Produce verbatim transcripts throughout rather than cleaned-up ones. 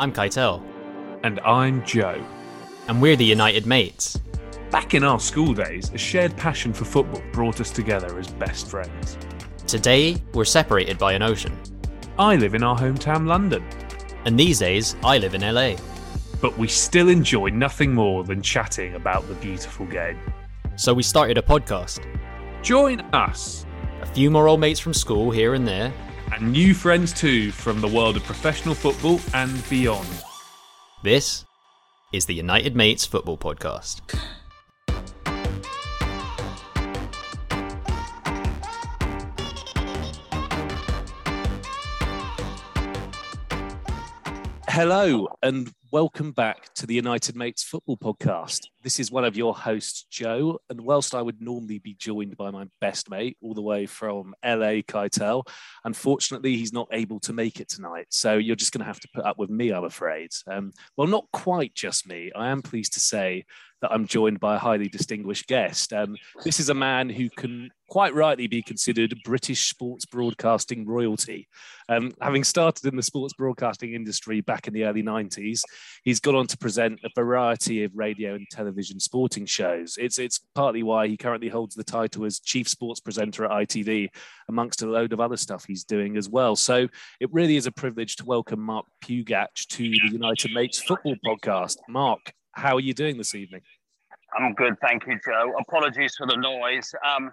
I'm Keitel. And I'm Joe. And we're the United Mates. Back in our school days, a shared passion for football brought us together as best friends. Today, we're separated by an ocean. I live in our hometown, London. And these days, I live in L A. But we still enjoy nothing more than chatting about the beautiful game. So we started a podcast. Join us. A few more old mates from school here and there. And new friends too from the world of professional football and beyond. This is the United Mates Football Podcast. Hello and welcome back to the United Mates Football Podcast. This is one of your hosts, Joe, and whilst I would normally be joined by my best mate all the way from L A, Keitel, unfortunately he's not able to make it tonight, so you're just going to have to put up with me, I'm afraid. Um, well, not quite just me. I am pleased to say that I'm joined by a highly distinguished guest. Um, this is a man who can quite rightly be considered British sports broadcasting royalty. Um, having started in the sports broadcasting industry back in the early nineties, he's gone on to present a variety of radio and television sporting shows. It's it's partly why he currently holds the title as chief sports presenter at I T V, amongst a load of other stuff he's doing as well. So it really is a privilege to welcome Mark Pougatch to the United Mates Football Podcast. Mark, how are you doing this evening? I'm good, thank you, Joe. Apologies for the noise. Um,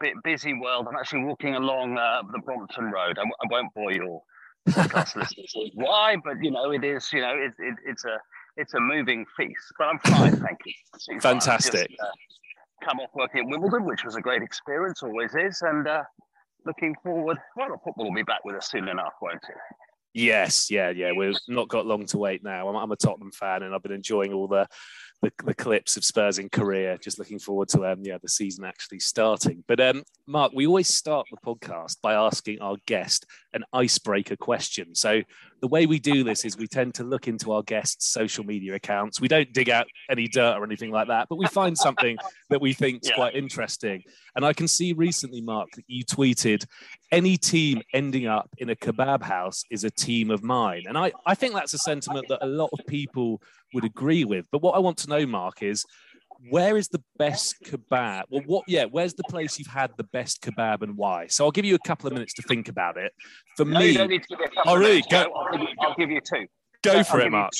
bit busy world. I'm actually walking along uh, the Brompton Road. I, w- I won't bore you all. Podcast listeners with why, but you know, it is, you know, it, it, it's a it's a moving feast. But I'm fine, thank you. It's fantastic. Just, uh, come off working at Wimbledon, which was a great experience, always is, and uh, looking forward. Well, the football will be back with us soon enough, won't it? Yes, yeah, yeah. We've not got long to wait now. I'm, I'm a Tottenham fan, and I've been enjoying all the, the the clips of Spurs in Korea. Just looking forward to um, yeah, the season actually starting. But um, Mark, we always start the podcast by asking our guest an icebreaker question. So the way we do this is we tend to look into our guests' social media accounts. We don't dig out any dirt or anything like that, but we find something that we think is yeah. quite interesting. And I can see recently, Mark, that you tweeted, any team ending up in a kebab house is a team of mine. And I, I think that's a sentiment that a lot of people would agree with. But what I want to know, Mark, is where is the best kebab? Well, what? Yeah, where's the place you've had the best kebab and why? So I'll give you a couple of minutes to think about it. For no, me, you don't need to give it a oh, really? Minutes, go. I'll, give you, I'll give you two. Go for I'll it, Mark.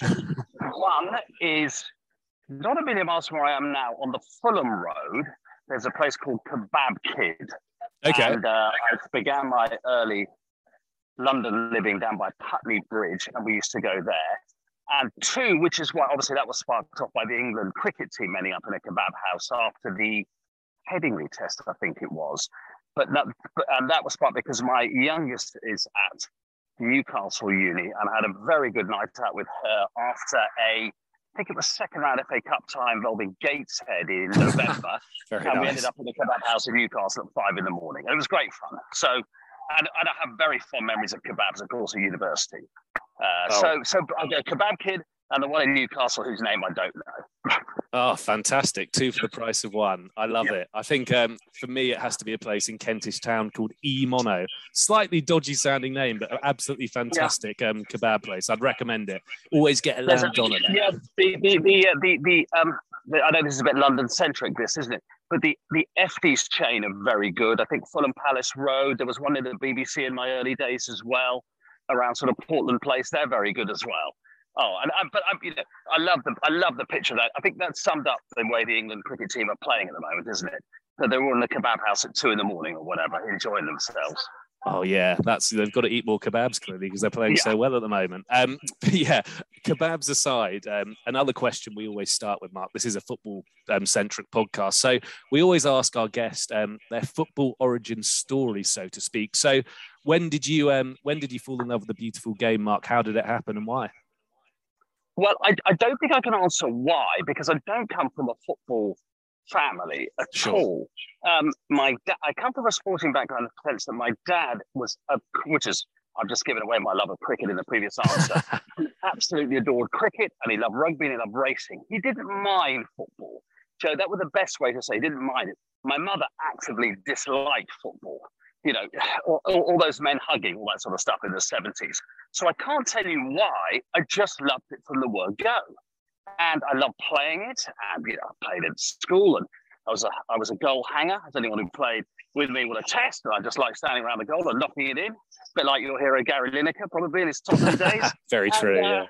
One is not a million miles from where I am now. On the Fulham Road, there's a place called Kebab Kid. Okay. And uh, I began my early London living down by Putney Bridge, and we used to go there. And two, which is why, obviously, that was sparked off by the England cricket team ending up in a kebab house after the Headingley test, I think it was. But that, and that was sparked because my youngest is at Newcastle Uni and had a very good night out with her after a, I think it was second round F A Cup tie involving Gateshead in November. and nice. We ended up in a kebab house in Newcastle at five in the morning. It was great fun. So, and, and I have very fond memories of kebabs, of course, at university. Uh, oh. So, so I'll go Kebab Kid and the one in Newcastle whose name I don't know. Oh, fantastic. Two for the price of one. I love yeah. it. I think um, for me, it has to be a place in Kentish Town called E-Mono. Slightly dodgy sounding name, but absolutely fantastic yeah. um, kebab place. I'd recommend it. Always get a lamb on it. Yeah, the, the, the, uh, the, the, um, the, I know this is a bit London-centric, this, isn't it? But the, the F D's chain are very good. I think Fulham Palace Road, there was one in the B B C in my early days as well, around sort of Portland Place. They're very good as well. Oh, and I, but I, you know, I love the I love the picture of that. I think that summed up the way the England cricket team are playing at the moment, isn't it? That they're all in the kebab house at two in the morning or whatever, enjoying themselves. Oh yeah, that's they've got to eat more kebabs clearly because they're playing yeah. so well at the moment. Um, yeah, kebabs aside, um, another question we always start with, Mark. This is a football um, centric podcast, so we always ask our guest um, their football origin story, so to speak. So, when did you um, when did you fall in love with the beautiful game, Mark? How did it happen and why? Well, I, I don't think I can answer why, because I don't come from a football family at sure. all. Um, my da- I come from a sporting background in the sense that my dad was, a, which is, I've just given away my love of cricket in the previous answer. He absolutely adored cricket and he loved rugby and he loved racing. He didn't mind football. Joe, that was the best way to say he didn't mind it. My mother actively disliked football. you know, all, all those men hugging, all that sort of stuff in the seventies. So I can't tell you why. I just loved it from the word go. And I loved playing it. And, you know, I played at school, and I was a, I was a goal hanger. There's anyone who played with me with a test, and I just like standing around the goal and knocking it in. A bit like your hero, Gary Lineker, probably in his Tottenham days. Very and, true, uh, yeah.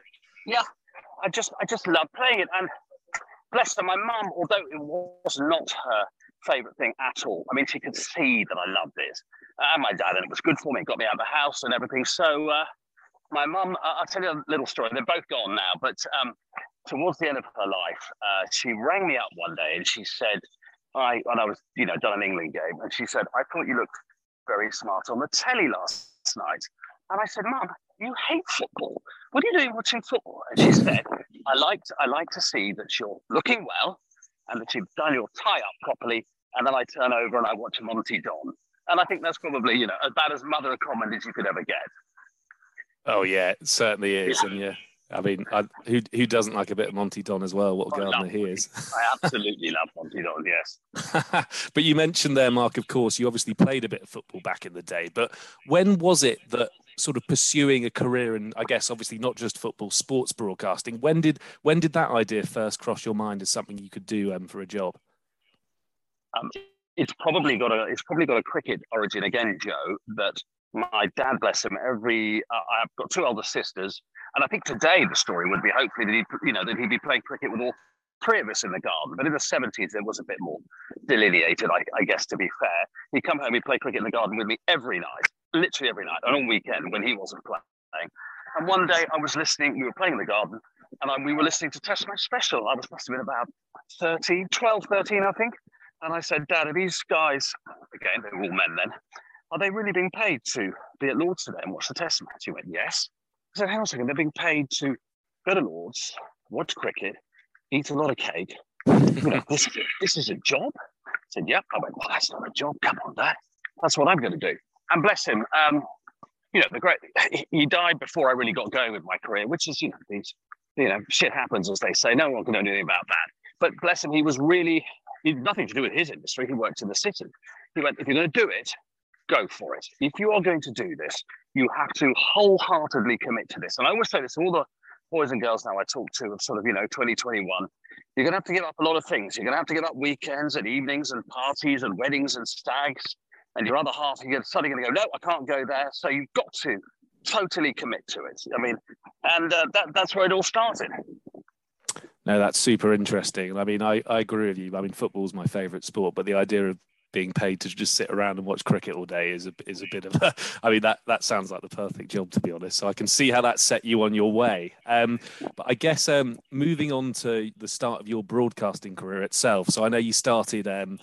Yeah, I just, I just loved playing it. And bless her, my mum, although it was not her favourite thing at all, I mean, she could see that I loved it. Uh, and my dad, and it was good for me, got me out of the house and everything. So uh, my mum, I'll tell you a little story. They're both gone now, but um, towards the end of her life, uh, she rang me up one day and she said, I, and I was, you know, done an England game. And she said, I thought you looked very smart on the telly last night. And I said, Mum, you hate football. What are you doing watching football? And she said, I like to, I like to see that you're looking well and that you've done your tie-up properly. And then I turn over and I watch Monty Don. And I think that's probably, you know, about as mother a comment as you could ever get. Oh, yeah, it certainly is. Yeah. And, yeah, I mean, I, who who doesn't like a bit of Monty Don as well? What a gardener he is. I absolutely love Monty Don, yes. But you mentioned there, Mark, of course, you obviously played a bit of football back in the day. But when was it that sort of pursuing a career in, I guess, obviously not just football, sports broadcasting, when did when did that idea first cross your mind as something you could do um, for a job? Um, it's probably got a it's probably got a cricket origin again, Joe, that my dad, bless him, every... Uh, I've got two older sisters, and I think today the story would be hopefully that he'd, you know, that he'd be playing cricket with all three of us in the garden. But in the seventies, it was a bit more delineated, I, I guess, to be fair. He'd come home, he'd play cricket in the garden with me every night, literally every night, and all weekend when he wasn't playing. And one day I was listening, we were playing in the garden, and I, we were listening to Test Match Special. I was must have been about thirteen, twelve, thirteen, I think. And I said, Dad, are these guys, again, they were all men then, are they really being paid to be at Lord's today and watch the Test match? He went, yes. I said, hang on a second, they're being paid to go to Lord's, watch cricket, eat a lot of cake. You know, this, this is a job? I said, yep. I went, well, that's not a job. Come on, Dad. That's what I'm going to do. And bless him, um, you know, the great, he died before I really got going with my career, which is, you know, these, you know, shit happens, as they say. No one can do anything about that. But bless him, he was really, he had nothing to do with his industry. He worked in the city. He went, if you're going to do it, go for it. If you are going to do this, you have to wholeheartedly commit to this. And I always say this to all the boys and girls now I talk to of sort of, you know, twenty, twenty-one, you're going to have to give up a lot of things. You're going to have to give up weekends and evenings and parties and weddings and stags. And your other half, you're suddenly going to go, no, I can't go there. So you've got to totally commit to it. I mean, and uh, that, that's where it all started. No, that's super interesting. I mean, I, I agree with you. I mean, football's my favourite sport, but the idea of being paid to just sit around and watch cricket all day is a is a bit of a, I mean, that that sounds like the perfect job, to be honest. So I can see how that set you on your way. Um, but I guess um, moving on to the start of your broadcasting career itself. So I know you started um,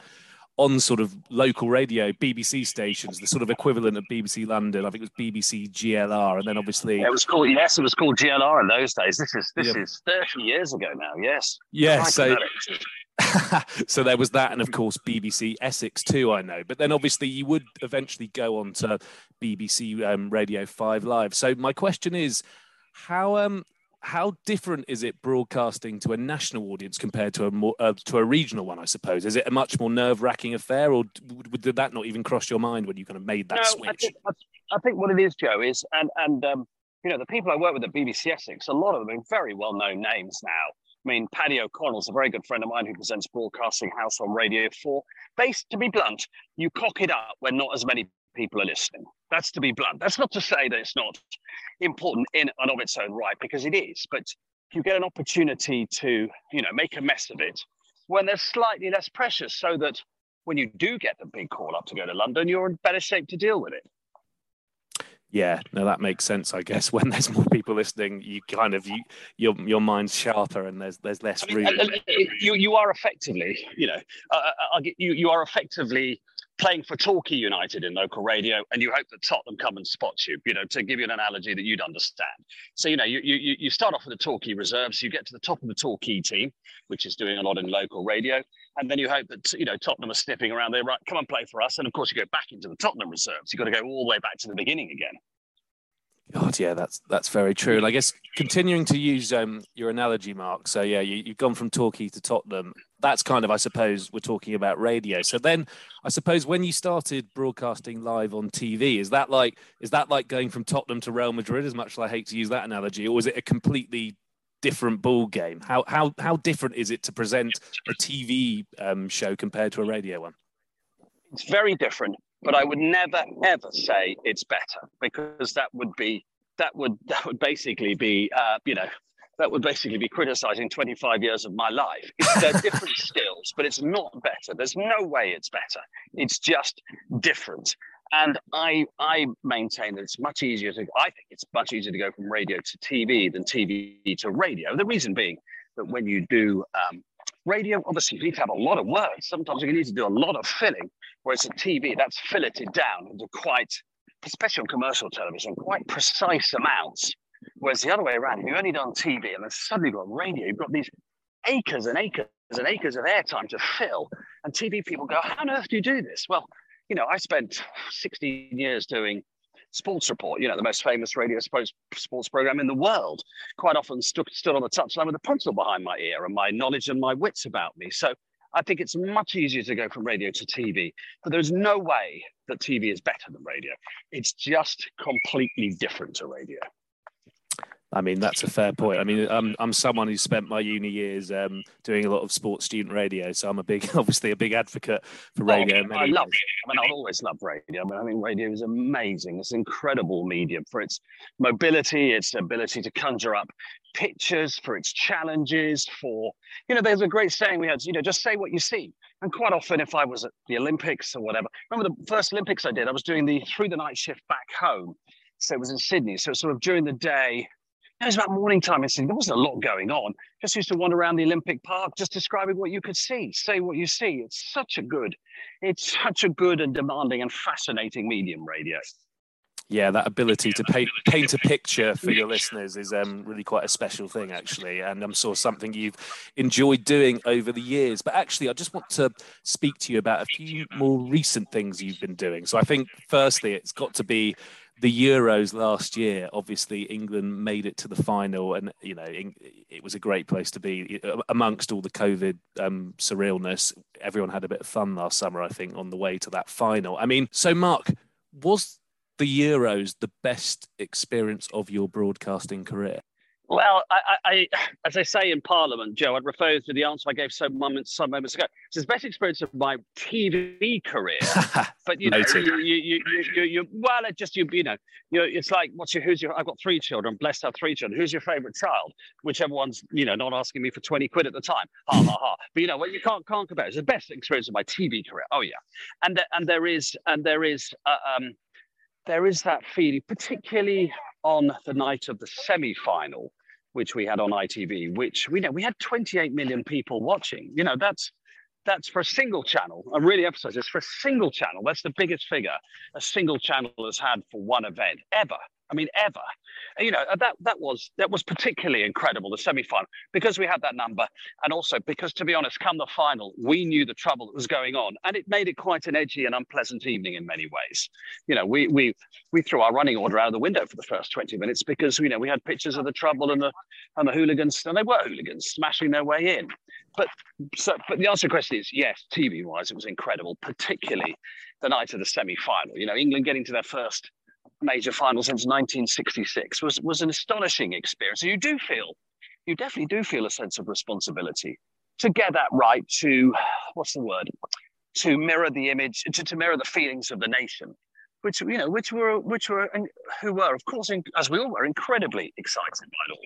on sort of local radio, B B C stations, the sort of equivalent of B B C London. I think it was B B C G L R, and then obviously it was called yes, it was called G L R in those days. This is this yeah. is thirty years ago now. Yes. Yeah. So. So there was that, and of course B B C Essex too, I know. But then obviously you would eventually go on to B B C um, Radio five Live. So my question is, how um how different is it broadcasting to a national audience compared to a more uh, to a regional one? I suppose, is it a much more nerve-wracking affair, or did that not even cross your mind when you kind of made that no, switch? I think, I think what it is, Joe, is and and um, you know, the people I work with at B B C Essex, a lot of them are very well-known names now. I mean, Paddy O'Connell's a very good friend of mine who presents Broadcasting House on Radio four. Based, to be blunt, you cock it up when not as many people are listening. That's to be blunt. That's not to say that it's not important in and of its own right, because it is. But you get an opportunity to, you know, make a mess of it when there's slightly less pressure, so that when you do get the big call up to go to London, you're in better shape to deal with it. Yeah, no, that makes sense. I guess when there's more people listening, you kind of you, your your mind's sharper, and there's there's less room. I mean, you you are effectively, you know, uh, I'll get, you you are effectively playing for Torquay United in local radio, and you hope that Tottenham come and spot you. You know, to give you an analogy that you'd understand. So you know, you you you start off with the Torquay reserves, you get to the top of the Torquay team, which is doing a lot in local radio. And then you hope that, you know, Tottenham are sniffing around there, right, come and play for us. And, of course, you go back into the Tottenham reserves. You've got to go all the way back to the beginning again. God, yeah, that's that's very true. And I guess continuing to use um, your analogy, Mark. So, yeah, you, you've gone from Torquay to Tottenham. That's kind of, I suppose, we're talking about radio. So then, I suppose, when you started broadcasting live on T V, is that like is that like going from Tottenham to Real Madrid? As much as I hate to use that analogy, or is it a completely different ball game? How how how different is it to present a T V um, show compared to a radio one? It's very different. But I would never, ever say it's better, because that would be that would that would basically be, uh, you know, that would basically be criticizing twenty-five years of my life. It's, they're different skills, but it's not better. There's no way it's better. It's just different. And I I maintain that it's much easier to, I think it's much easier to go from radio to T V than T V to radio. The reason being that when you do um, radio, obviously you need to have a lot of words. Sometimes you need to do a lot of filling. Whereas a T V, that's filleted down into quite, especially on commercial television, quite precise amounts. Whereas the other way around, if you've only done T V and then suddenly got radio, you've got these acres and acres and acres of airtime to fill. And T V people go, how on earth do you do this? Well, you know, I spent sixteen years doing sports report, you know, the most famous radio sports, sports program in the world. Quite often st- stood on the touchline with a pencil behind my ear and my knowledge and my wits about me. So I think it's much easier to go from radio to T V, but there's no way that T V is better than radio. It's just completely different to radio. I mean, that's a fair point. I mean, I'm, I'm someone who spent my uni years um, doing a lot of sports student radio, so I'm a big, obviously a big advocate for radio. Oh, I love it. I mean, I've always loved radio. I mean, I mean, radio is amazing. It's an incredible medium for its mobility, its ability to conjure up pictures, for its challenges, for, you know, there's a great saying we had, you know, just say what you see. And quite often, if I was at the Olympics or whatever, remember the first Olympics I did, I was doing the through the night shift back home. So it was in Sydney. So sort of during the day, it was about morning time in Sydney. There wasn't a lot going on. Just used to wander around the Olympic Park, just describing what you could see. Say what you see. It's such a good, it's such a good and demanding and fascinating medium, radio. Yeah, that ability to paint, paint a picture for your listeners is um, really quite a special thing, actually. And I'm sure something you've enjoyed doing over the years. But actually, I just want to speak to you about a few more recent things you've been doing. So I think, firstly, it's got to be the Euros last year. Obviously, England made it to the final, and you know it was a great place to be. Amongst all the COVID um, surrealness, everyone had a bit of fun last summer, I think, on the way to that final. I mean, so Mark, was the Euros the best experience of your broadcasting career? Well, I, I, as I say in Parliament, Joe, I'd refer to the answer I gave some moments, some moments ago. It's the best experience of my T V career. But you know, you, you, you, you, you, well, it just you, you know, you, it's like, what's your, who's your? I've got three children. Blessed have three children. Who's your favourite child? Whichever one's, you know, not asking me for twenty quid at the time. Ha ha ha. But you know, well, you can't can't compare. It's the best experience of my T V career. Oh yeah, and the, and there is and there is uh, um, there is that feeling, particularly on the night of the semi-final, which we had on I T V, which we know we had twenty-eight million people watching. You know, that's that's for a single channel. I really emphasize this, for a single channel. That's the biggest figure a single channel has had for one event ever. I mean, ever. You know, that that was that was particularly incredible, the semi-final, because we had that number, and also because, to be honest, come the final, we knew the trouble that was going on, and it made it quite an edgy and unpleasant evening in many ways. You know, we we we threw our running order out of the window for the first twenty minutes because, you know, we had pictures of the trouble and the and the hooligans, and they were hooligans smashing their way in. But so, but the answer to the question is yes, T V-wise, it was incredible, particularly the night of the semi-final. You know, England getting to their first major final since nineteen sixty-six was was an astonishing experience. So you do feel, you definitely do feel a sense of responsibility to get that right, to, what's the word, to mirror the image, to, to mirror the feelings of the nation, which, you know, which were, which were, and who were, of course, in, as we all were, incredibly excited by it all.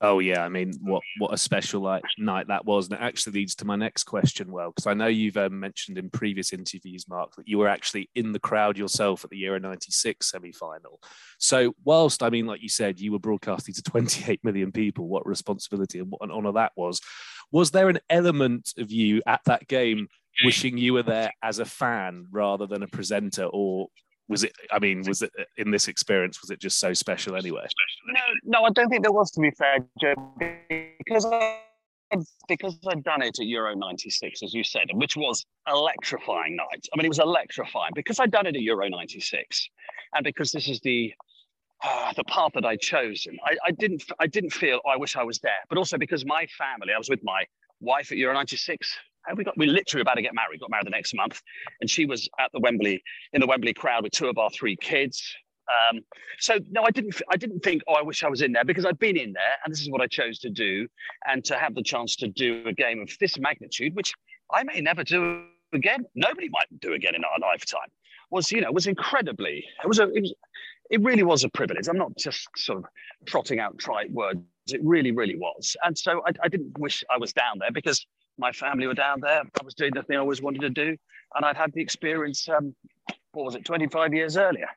Oh, yeah. I mean, what, what a special like, night that was. And it actually leads to my next question, well, because I know you've um, mentioned in previous interviews, Mark, that you were actually in the crowd yourself at the Euro ninety-six semi-final. So whilst, I mean, like you said, you were broadcasting to twenty-eight million people, what responsibility and what an honour that was. Was there an element of you at that game wishing you were there as a fan rather than a presenter, or... was it, I mean, was it in this experience, was it just so special anyway? No, no, I don't think there was, to be fair, Joe, because, I, because I'd done it at Euro ninety-six, as you said, which was electrifying night. I mean, it was electrifying because I'd done it at Euro ninety-six and because this is the uh, the path that I'd chosen, I, I didn't I didn't feel, oh, I wish I was there. But also because my family, I was with my wife at Euro ninety-six. We got we literally were about to get married, got married the next month. And she was at the Wembley, in the Wembley crowd with two of our three kids. Um, so no, I didn't, I didn't think, oh, I wish I was in there, because I'd been in there and this is what I chose to do. And to have the chance to do a game of this magnitude, which I may never do again, nobody might do again in our lifetime, was, you know, was incredibly, it was a, it, was, it really was a privilege. I'm not just sort of trotting out trite words. It really, really was. And so I, I didn't wish I was down there, because my family were down there. I was doing the thing I always wanted to do. And I'd had the experience, um, what was it, twenty-five years earlier.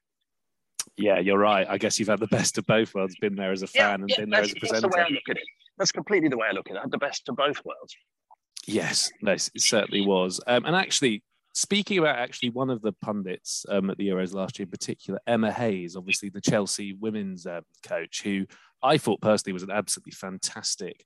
Yeah, you're right. I guess you've had the best of both worlds, been there as a fan yeah, and yeah, been there as a presenter. That's the way I look at it. That's completely the way I look at it. I had the best of both worlds. Yes, no, it certainly was. Um, and actually, speaking about actually one of the pundits um, at the Euros last year in particular, Emma Hayes, obviously the Chelsea women's um, coach, who I thought personally was an absolutely fantastic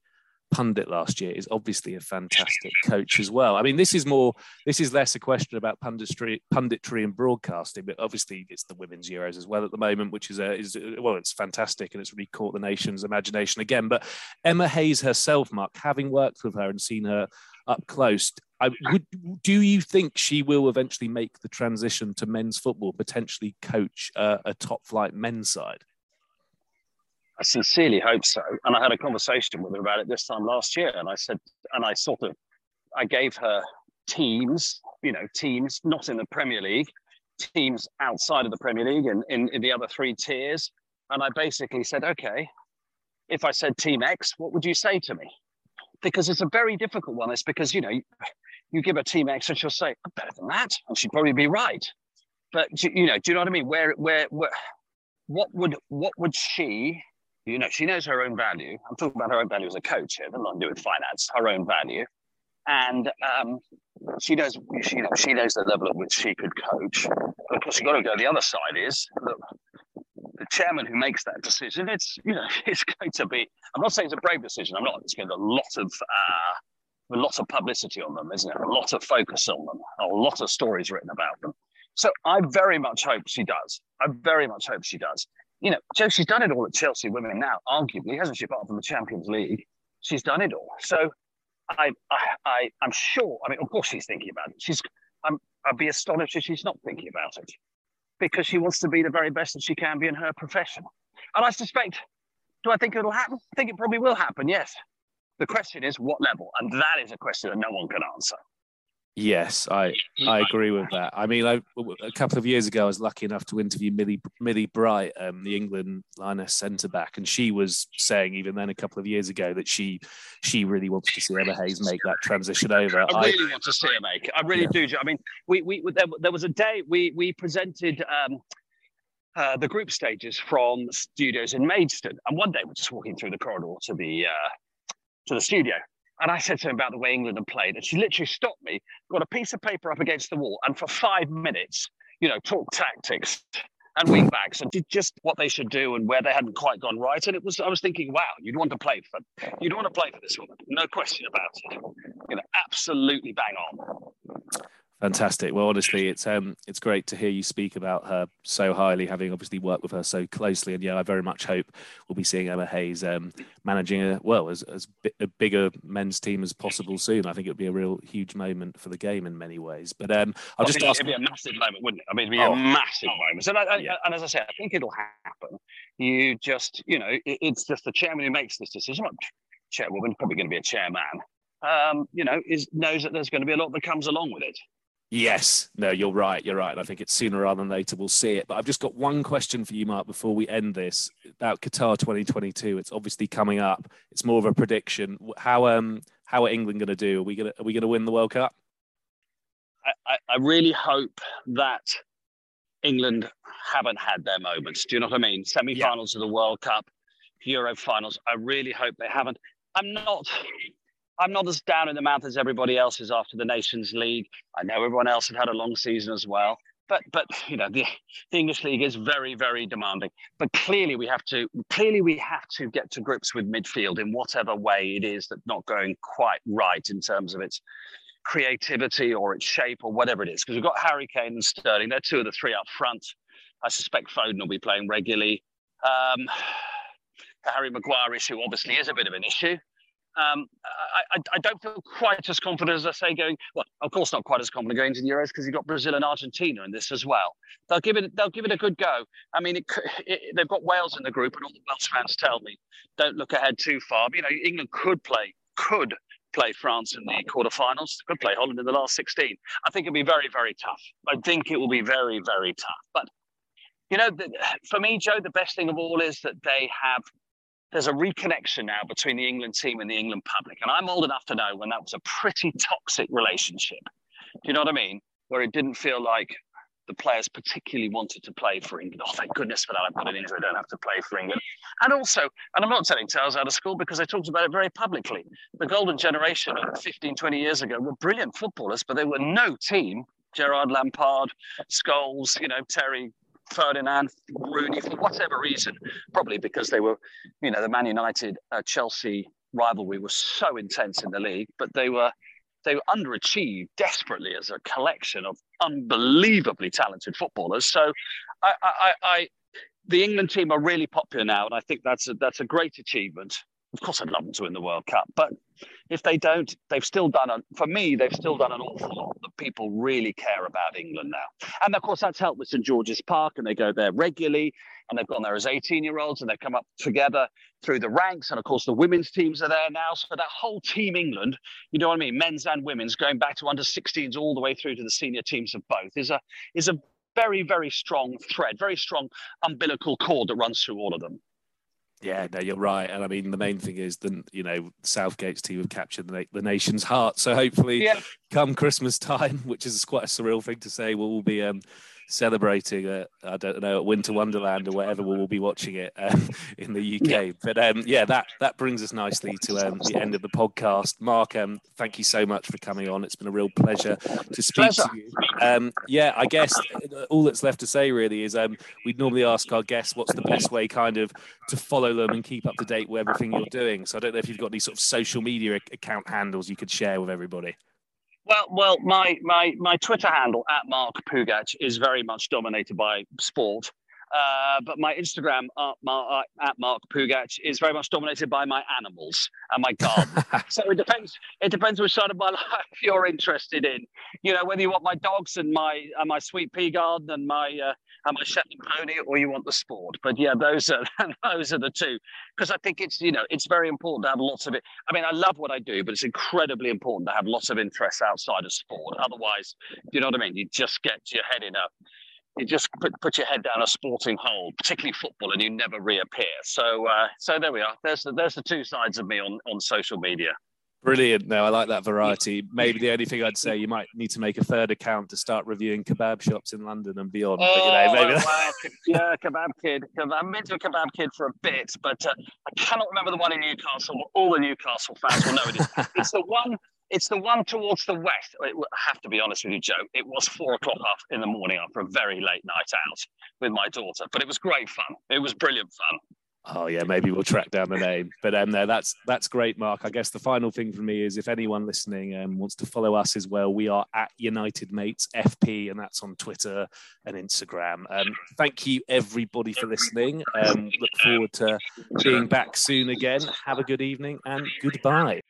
pundit last year, is obviously a fantastic coach as well. I mean, this is more, this is less a question about punditry, punditry and broadcasting, but obviously it's the women's Euros as well at the moment, which is a, is a, well, it's fantastic and it's really caught the nation's imagination again. But Emma Hayes herself, Mark, having worked with her and seen her up close, I would, do you think she will eventually make the transition to men's football, potentially coach uh, a top flight men's side? I sincerely hope so. And I had a conversation with her about it this time last year. And I said, and I sort of, I gave her teams, you know, teams not in the Premier League, teams outside of the Premier League and in, in the other three tiers. And I basically said, okay, if I said team X, what would you say to me? Because it's a very difficult one. It's because, you know, you, you give a team X and she'll say, I'm better than that. And she'd probably be right. But, you know, do you know what I mean? Where, where, where, what would, what would she, you know, she knows her own value. I'm talking about her own value as a coach here, nothing to do with finance, her own value. And um, she knows, she, you know, she knows the level at which she could coach. But of course, you've got to go. The other side is, look, the chairman who makes that decision, it's, you know, it's going to be, I'm not saying it's a brave decision. I'm not, it's going to be a lot of, uh, a lot of publicity on them, isn't it? A lot of focus on them, a lot of stories written about them. So I very much hope she does. I very much hope she does. You know, she's done it all at Chelsea Women now, arguably, hasn't she, apart from the Champions League? She's done it all. So I, I, I, I'm sure, I mean, of course she's thinking about it. She's, I'm, I'd be astonished if she's not thinking about it, because she wants to be the very best that she can be in her profession. And I suspect, do I think it'll happen? I think it probably will happen, yes. The question is, what level? And that is a question that no one can answer. Yes, I, I agree with that. I mean, I, a couple of years ago, I was lucky enough to interview Millie, Millie Bright, um, the England Lioness centre-back, and she was saying even then a couple of years ago that she she really wants to see Emma Hayes make that transition over. I really I, want to see her make. I really yeah. do. I mean, we we there, there was a day we we presented um, uh, the group stages from studios in Maidstone, and one day we're just walking through the corridor to the uh, to the studio. And I said to her about the way England had played. And she literally stopped me, got a piece of paper up against the wall, and for five minutes, you know, talked tactics and wing backs and did just what they should do and where they hadn't quite gone right. And it was, I was thinking, wow, you'd want to play for, you'd want to play for this woman. No question about it. You know, absolutely bang on. Fantastic. Well, honestly, it's um, it's great to hear you speak about her so highly, having obviously worked with her so closely. And yeah, I very much hope we'll be seeing Emma Hayes um, managing a well as as bi- a bigger men's team as possible soon. I think it would be a real huge moment for the game in many ways. But um, I'll I just ask. It'd be a massive moment, wouldn't it? I mean, it'd be oh, a massive oh, moment. And, I, yeah. and as I say, I think it'll happen. You just, you know, it, it's just the chairman who makes this decision. Not chairwoman, probably going to be a chairman. Um, you know, is knows that there's going to be a lot that comes along with it. Yes. No, you're right. You're right. I think it's sooner rather than later we'll see it. But I've just got one question for you, Mark, before we end this about Qatar twenty twenty-two. It's obviously coming up. It's more of a prediction. How um how are England going to do? Are we going to are we going to win the World Cup? I, I, I really hope that England haven't had their moments. Do you know what I mean? Semi-finals yeah. of the World Cup, Euro finals. I really hope they haven't. I'm not. I'm not as down in the mouth as everybody else is after the Nations League. I know everyone else had had a long season as well. But, but you know, the, the English League is very, very demanding. But clearly we have to clearly we have to get to grips with midfield in whatever way it is that's not going quite right in terms of its creativity or its shape or whatever it is. Because we've got Harry Kane and Sterling. They're two of the three up front. I suspect Foden will be playing regularly. Um, Harry Maguire issue obviously is a bit of an issue. Um, I, I, I don't feel quite as confident as I say going, well, of course not quite as confident going to the Euros because you've got Brazil and Argentina in this as well. They'll give it, they'll give it a good go. I mean, it, it, they've got Wales in the group, and all the Welsh fans tell me, don't look ahead too far. But, you know, England could play, could play France in the quarterfinals, could play Holland in the last sixteen. I think it'll be very, very tough. I think it will be very, very tough. But, you know, the, for me, Joe, the best thing of all is that they have... There's a reconnection now between the England team and the England public. And I'm old enough to know when that was a pretty toxic relationship. Do you know what I mean? Where it didn't feel like the players particularly wanted to play for England. Oh, thank goodness for that. I've got an injury. I don't have to play for England. And also, and I'm not telling tales out of school because I talked about it very publicly. The golden generation of fifteen, twenty years ago were brilliant footballers, but they were no team. Gerard, Lampard, Scholes, you know, Terry... Ferdinand, Rooney, for whatever reason, probably because they were, you know, the Man United uh, Chelsea rivalry was so intense in the league, but they were they were underachieved desperately as a collection of unbelievably talented footballers. So, I, I, I the England team are really popular now, and I think that's a, that's a great achievement. Of course, I'd love them to win the World Cup, but if they don't, they've still done, a, for me, they've still done an awful lot that people really care about England now. And of course, that's helped with Saint George's Park, and they go there regularly, and they've gone there as eighteen-year-olds, and they've come up together through the ranks. And of course, the women's teams are there now. So that whole Team England, you know what I mean, men's and women's, going back to under sixteens all the way through to the senior teams of both, is a is a very, very strong thread, very strong umbilical cord that runs through all of them. Yeah, no, you're right. And I mean, the main thing is that, you know, Southgate's team have captured the, na- the nation's heart. So hopefully yeah. come Christmas time, which is quite a surreal thing to say, we'll be um, celebrating, uh, I don't know, at Winter Wonderland or whatever, we'll be watching it um, in the U K. Yeah. But um, yeah, that, that brings us nicely to um, the end of the podcast. Mark, um, thank you so much for coming on. It's been a real pleasure to speak pleasure. to you. Um, yeah, I guess all that's left to say really is um, we'd normally ask our guests what's the best way kind of to follow them and keep up to date with everything you're doing. So I don't know if you've got any sort of social media account handles you could share with everybody. Well, well, my my my Twitter handle at Mark Pougatch is very much dominated by sport, uh, but my Instagram uh, my, uh, at Mark Pougatch is very much dominated by my animals and my garden. So it depends. It depends which side of my life you're interested in. You know, whether you want my dogs and my and my sweet pea garden and my. Uh, Am I Shetland pony, or you want the sport? But yeah, those are those are the two, because I think it's you know it's very important to have lots of it. I mean, I love what I do, but it's incredibly important to have lots of interests outside of sport. Otherwise, you know what I mean? You just get your head in a, you just put, put your head down a sporting hole, particularly football, and you never reappear. So uh, so there we are. There's the, there's the two sides of me on, on social media. Brilliant. No, I like that variety. Maybe the only thing I'd say, you might need to make a third account to start reviewing kebab shops in London and beyond. Oh, but, you know, maybe well, yeah, Kebab Kid. I'm into a Kebab Kid for a bit, but uh, I cannot remember the one in Newcastle. All the Newcastle fans will know it is. It's the one... It's the one towards the west. I have to be honest with you, Joe. It was four o'clock in the morning after a very late night out with my daughter, but it was great fun. It was brilliant fun. Oh, yeah, maybe we'll track down the name. But um, no, that's that's great, Mark. I guess the final thing for me is if anyone listening um, wants to follow us as well, we are at United Mates F P, and that's on Twitter and Instagram. Um, thank you, everybody, for listening. Um, look forward to being back soon again. Have a good evening and goodbye.